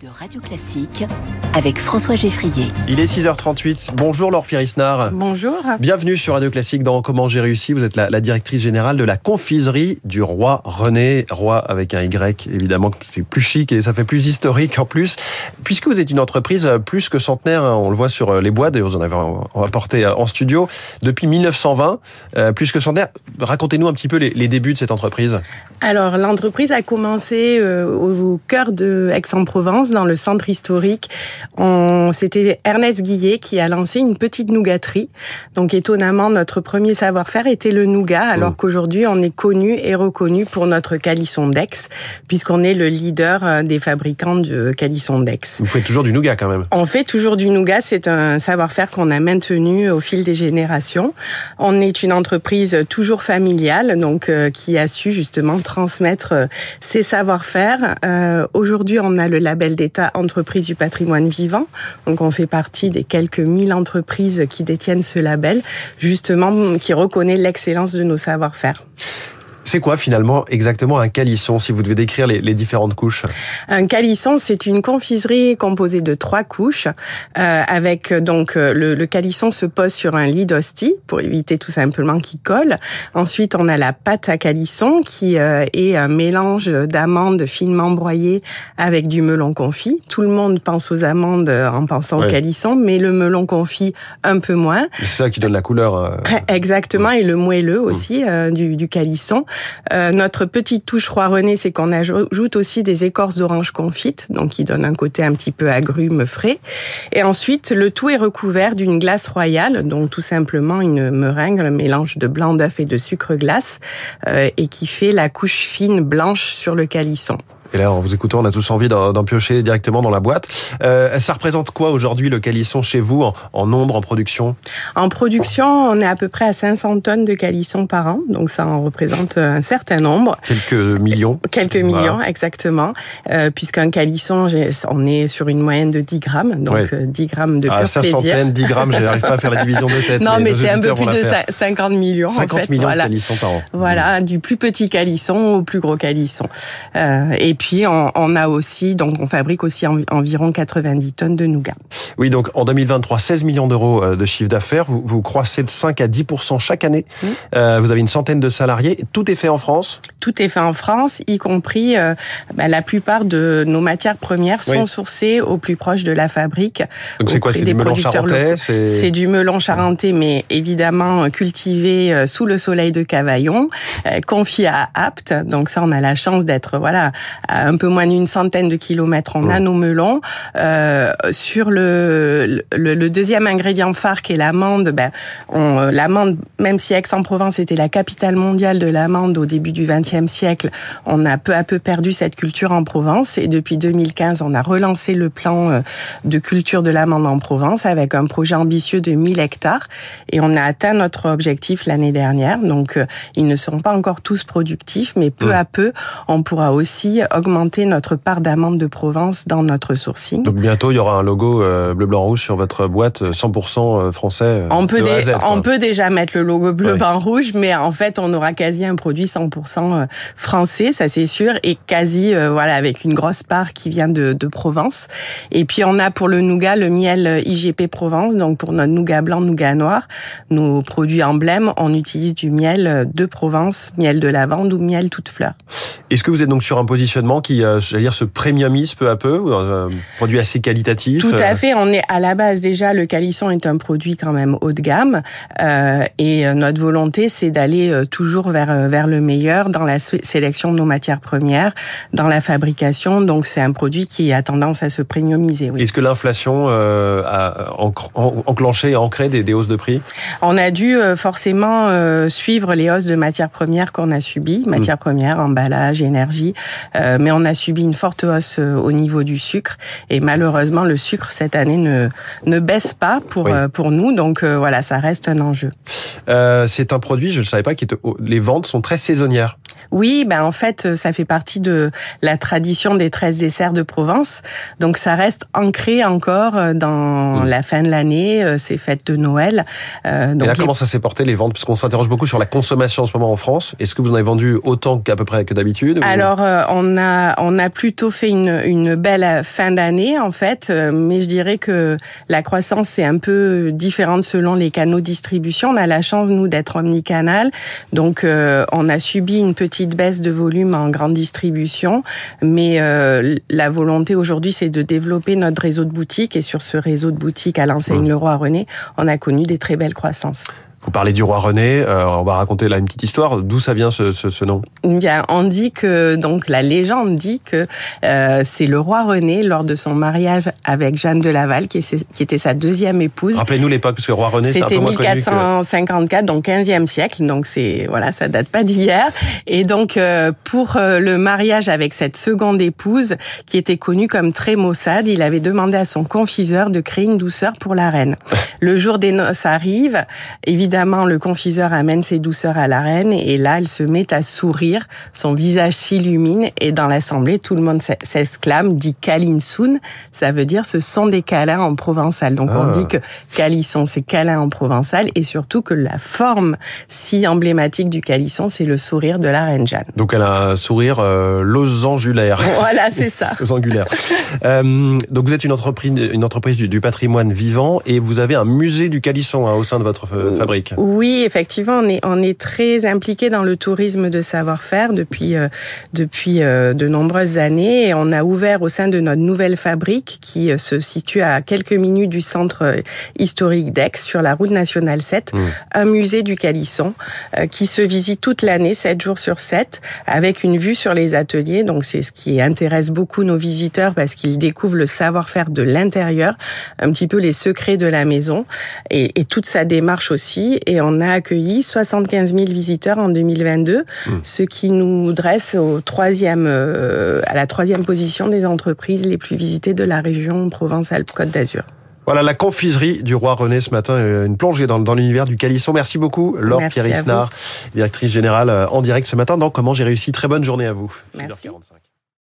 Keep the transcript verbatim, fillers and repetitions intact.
de Radio Classique avec François Geffrier. Il est six heures trente-huit. Bonjour Laure Pierre-Isnard. Bonjour. Bienvenue sur Radio Classique dans Comment j'ai réussi. Vous êtes la, la directrice générale de la Confiserie du Roy René. Roy avec un Y, évidemment, c'est plus chic et ça fait plus historique en plus. Puisque vous êtes une entreprise plus que centenaire, on le voit sur les boîtes, et vous en avez apporté en studio, depuis mille neuf cent vingt, euh, plus que centenaire. Racontez-nous un petit peu les, les débuts de cette entreprise. Alors, l'entreprise a commencé euh, au cœur de Aix-en-Provence, dans le centre historique. On... C'était Ernest Guillet qui a lancé une petite nougaterie. Donc étonnamment, notre premier savoir-faire était le nougat, alors mmh. qu'aujourd'hui on est connu et reconnu pour notre calisson d'Aix, puisqu'on est le leader des fabricants de calisson d'Aix. Vous faites toujours du nougat quand même? On fait toujours du nougat, c'est un savoir-faire qu'on a maintenu au fil des générations. On est une entreprise toujours familiale, donc euh, qui a su justement transmettre euh, ses savoir-faire. Euh, aujourd'hui, on a le label d'État Entreprise du patrimoine vivant. Donc on fait partie des quelques mille entreprises qui détiennent ce label, justement qui reconnaît l'excellence de nos savoir-faire. C'est quoi finalement exactement un calisson, si vous devez décrire les, les différentes couches? Un calisson, c'est une confiserie composée de trois couches, euh, avec donc le, le calisson se pose sur un lit d'hostie pour éviter tout simplement qu'il colle. Ensuite, on a la pâte à calisson qui euh, est un mélange d'amandes finement broyées avec du melon confit. Tout le monde pense aux amandes en pensant ouais. au calisson, mais le melon confit un peu moins. C'est ça qui donne la couleur. Euh... Exactement, ouais. et le moelleux aussi euh, du, du calisson. Euh, notre petite touche Roi René, c'est qu'on ajoute aussi des écorces d'orange confites, donc qui donnent un côté un petit peu agrume frais. Et ensuite, le tout est recouvert d'une glace royale, donc tout simplement une meringue, un mélange de blanc d'œuf et de sucre glace, euh, et qui fait la couche fine blanche sur le calisson. Et là, en vous écoutant, on a tous envie d'en, d'en piocher directement dans la boîte. Euh, ça représente quoi aujourd'hui le calisson chez vous, en, en nombre, en production? En production, on est à peu près à cinq cents tonnes de calissons par an, donc ça en représente un certain nombre. Quelques millions. Quelques millions, voilà. Exactement. Euh, puisqu'un calisson, on est sur une moyenne de dix grammes, donc ouais. dix grammes de pur ah, plaisir. Cinquantaine, dix grammes, je n'arrive pas à faire la division de tête. Non, mais, mais c'est un peu plus de cinquante millions, cinquante en fait. cinquante millions voilà. de calissons par an. Voilà, mmh. du plus petit calisson au plus gros calisson. Euh, et puis, Puis on, on a aussi, donc on fabrique aussi en, environ quatre-vingt-dix tonnes de nougat. Oui, donc en deux mille vingt-trois, seize millions d'euros de chiffre d'affaires. Vous, vous croissez de cinq à dix pour cent chaque année. Mmh. Euh, vous avez une centaine de salariés. Tout est fait en France? Tout est fait en France, y compris euh, bah, la plupart de nos matières premières sont oui. sourcées au plus proche de la fabrique. Donc c'est quoi? C'est du melon charentais? C'est... c'est du melon charentais, mais évidemment cultivé sous le soleil de Cavaillon, euh, confié à Apt. Donc ça, on a la chance d'être voilà. À un peu moins d'une centaine de kilomètres, on a nos melons. Euh, sur le, le, le deuxième ingrédient phare qui est l'amande, ben, on, l'amande, même si Aix-en-Provence était la capitale mondiale de l'amande au début du vingtième siècle, on a peu à peu perdu cette culture en Provence. Et depuis deux mille quinze, on a relancé le plan de culture de l'amande en Provence avec un projet ambitieux de mille hectares. Et on a atteint notre objectif l'année dernière. Donc, ils ne seront pas encore tous productifs, mais peu mmh. à peu, on pourra aussi augmenter notre part d'amande de Provence dans notre sourcing. Donc bientôt, il y aura un logo bleu, blanc, rouge sur votre boîte, cent pour cent français. On, peut, dé- Z, on peut déjà mettre le logo bleu, oui. blanc, rouge, mais en fait, on aura quasi un produit cent pour cent français, ça c'est sûr, et quasi, euh, voilà, avec une grosse part qui vient de, de Provence. Et puis, on a pour le nougat, le miel I G P Provence, donc pour notre nougat blanc, nougat noir, nos produits emblèmes, on utilise du miel de Provence, miel de lavande ou miel toute fleur. Est-ce que vous êtes donc sur un positionnement qui, euh, j'allais dire, se premiumise peu à peu, un produit assez qualitatif? Tout à fait. On est à la base déjà, le calisson est un produit quand même haut de gamme, euh, et notre volonté, c'est d'aller toujours vers vers le meilleur dans la sélection de nos matières premières, dans la fabrication. Donc c'est un produit qui a tendance à se premiumiser. Oui. Est-ce que l'inflation euh, a enclenché et ancré des, des hausses de prix? On a dû euh, forcément euh, suivre les hausses de matières premières qu'on a subies, matières mmh. premières, emballage, énergie, euh, mais on a subi une forte hausse euh, au niveau du sucre et malheureusement le sucre cette année ne ne baisse pas pour oui. euh, pour nous, donc euh, voilà, ça reste un enjeu. Euh, c'est un produit, je ne savais pas, qui est, les ventes sont très saisonnières. Oui, ben en fait, ça fait partie de la tradition des treize desserts de Provence, donc ça reste ancré encore dans mmh. la fin de l'année, ces fêtes de Noël. Euh, donc et là, les... comment ça s'est porté les ventes, parce qu'on s'interroge beaucoup sur la consommation en ce moment en France. Est-ce que vous en avez vendu autant qu'à peu près que d'habitude? lieu de vous... Alors euh, on a on a plutôt fait une une belle fin d'année en fait, euh, mais je dirais que la croissance est un peu différente selon les canaux de distribution. On a la chance nous d'être omnicanal, donc euh, on a subi une petite baisse de volume en grande distribution, mais euh, la volonté aujourd'hui c'est de développer notre réseau de boutiques, et sur ce réseau de boutiques à l'enseigne mmh. Leroy René, on a connu des très belles croissances. Vous parlez du Roi René, euh, on va raconter là une petite histoire. D'où ça vient ce, ce, ce nom ? Bien, on dit que, donc la légende dit que euh, c'est le Roi René, lors de son mariage avec Jeanne de Laval, qui, est, qui était sa deuxième épouse. Rappelez-nous l'époque, parce que Roi René, c'était c'est un peu moins mille quatre cent cinquante-quatre, que... donc quinzième siècle, donc c'est, voilà, ça date pas d'hier. Et donc, euh, pour euh, le mariage avec cette seconde épouse, qui était connue comme très maussade, il avait demandé à son confiseur de créer une douceur pour la reine. Le jour des noces arrive, évidemment, Évidemment, le confiseur amène ses douceurs à la reine et là, elle se met à sourire, son visage s'illumine et dans l'assemblée, tout le monde s'exclame, dit calisson, ça veut dire ce sont des câlins en provençal. Donc, ah. on dit que calisson, c'est câlin en provençal et surtout que la forme si emblématique du calisson, c'est le sourire de la reine Jeanne. Donc, elle a un sourire euh, losangulaire. Voilà, c'est ça. Losangulaire. euh, donc, vous êtes une entreprise, une entreprise du, du patrimoine vivant et vous avez un musée du calisson hein, au sein de votre euh, fabrique. Oui, effectivement, on est, on est très impliqué dans le tourisme de savoir-faire depuis, euh, depuis euh, de nombreuses années. Et on a ouvert au sein de notre nouvelle fabrique qui se situe à quelques minutes du centre historique d'Aix, sur la route nationale sept, mmh. un musée du calisson euh, qui se visite toute l'année, sept jours sur sept, avec une vue sur les ateliers. Donc c'est ce qui intéresse beaucoup nos visiteurs parce qu'ils découvrent le savoir-faire de l'intérieur, un petit peu les secrets de la maison et, et toute sa démarche aussi. Et on a accueilli soixante-quinze mille visiteurs en deux mille vingt-deux, mmh. ce qui nous dresse au troisième, euh, à la troisième position des entreprises les plus visitées de la région Provence-Alpes-Côte d'Azur. Voilà la confiserie du Roi René ce matin, une plongée dans, dans l'univers du calisson. Merci beaucoup Laure Pierre-Isnard, directrice générale en direct ce matin dans Comment j'ai réussi. Très bonne journée à vous. Merci. six heures quarante-cinq.